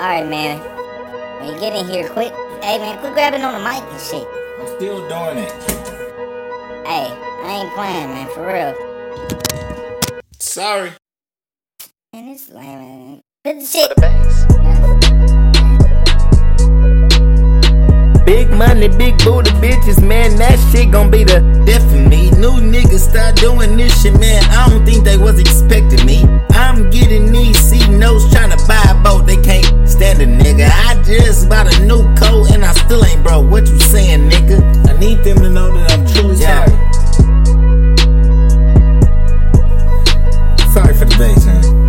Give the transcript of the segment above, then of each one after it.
Alright, man. When you get in here, quick. Hey, man, quit grabbing on the mic and shit. I'm still doing it. Hey, I ain't playing, man, for real. Sorry. Man, it's lame, man. Put the shit. The bass. Big money, big booty bitches, man. That shit gon' be the death of me. New niggas start doing this shit, man. I don't think they was expecting me. I'm getting these C-notes tryna buy a boat. They can't stand a nigga. I just bought a new coat and I still ain't broke. What you saying, nigga? I need them to know that I'm truly sorry. Sorry for the day, son. Sorry.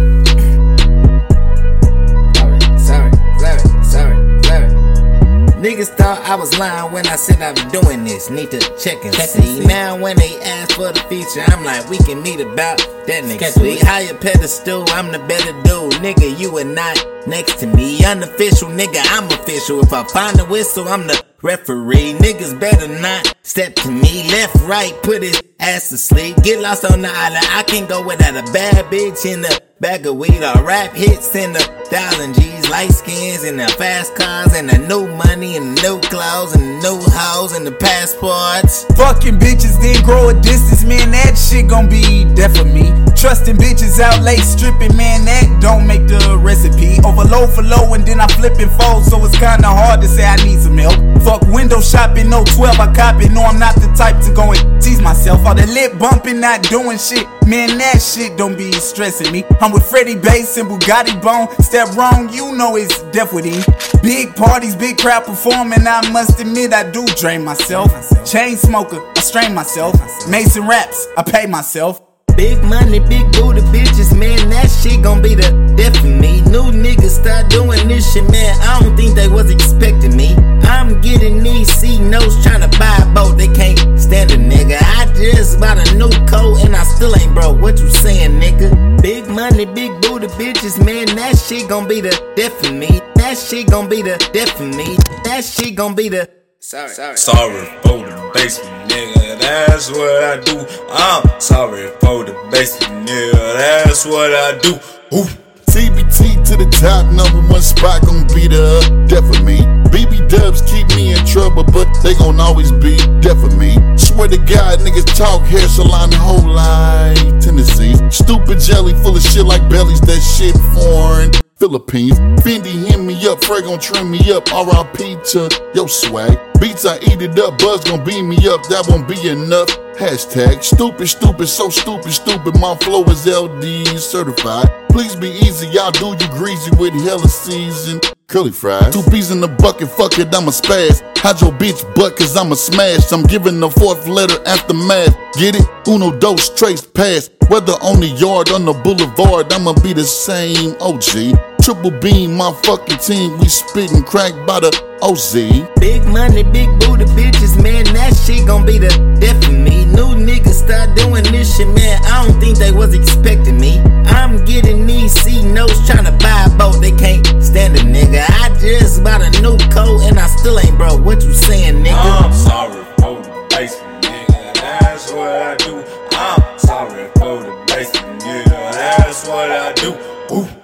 Niggas thought I was lying when I said I was doing this. Need to check and see. Now when they ask for the feature, I'm like, we can meet about that next week. Higher pedestal, I'm the better dude. Nigga, you are not next to me. Unofficial, nigga, I'm official. If I find a whistle, I'm the referee. Niggas better not step to me. Left, right, put his ass to sleep. Get lost on the island. I can't go without a bad bitch in the bag of weed. Or rap hits in the thousand G's. Light skins and the fast cars and the new money and the new clothes and the new hoes and the passports. Fucking bitches then grow a distance, man. That shit gon' be death for me. Trusting bitches out late stripping, man, that don't make the recipe. Overload for low and then I flip and fold, so it's kinda hard to say I need some help. Fuck window shopping, no 12, I cop it. No, I'm not the type to go and tease myself. All the lip bumping, not doing shit, man, that shit don't be stressing me. I'm with Freddie Bass and Bugatti Bone. Step wrong, you know it's death with him. Big parties, big crowd performing. I must admit I do drain myself. Chain smoker, I strain myself. Mason raps, I pay myself. Big money, big booty bitches, man, that shit gon' be the death of me. New niggas start doing this shit, man, I don't think they was expecting me. I'm getting these C-notes tryna buy a boat, they can't stand a nigga. I just bought a new coat and I still ain't broke, what you saying, nigga? Big money, big booty bitches, man, that shit gon' be the death of me. That shit gon' be the death of me. That shit gon' be the... Sorry for the basement, nigga, that's what I do. I'm sorry for the basement, nigga, that's what I do. Oof. TBT to the top, #1 spot gon' be the death of me. BB dubs keep me in trouble, but they gon' always be death of me. Swear to God, niggas talk hair salon, whole life tendencies. Stupid jelly full of shit like bellies, that shit foreign. Philippines, Fendi hem me up, Frey gon' trim me up, R.I.P. to your swag. Beats, I eat it up, Buzz gon' beam me up, that won't be enough. Hashtag, stupid, so stupid, my flow is LD certified. Please be easy, y'all do you greasy with hella season. Curly fries, 2 peas in the bucket, fuck it, I'm a spaz. Hide your bitch butt, cause I'm a smash. I'm giving the 4th letter after math. Get it? Uno, dos, tres, pass. Whether on the yard, on the boulevard, I'ma be the same OG. Triple beam, my fucking team, we spittin' crack by the OZ. Big money, big booty bitches, man, that shit gon' be the death of me. New niggas start doing this shit, man, I don't think they was expecting me. I'm getting these C-notes tryna buy a boat, they can't stand a nigga. I just bought a new coat and I still ain't broke, what you saying, nigga? I'm sorry for the basement, nigga, that's what I do. I'm sorry for the basement, nigga, that's what I do. Ooh.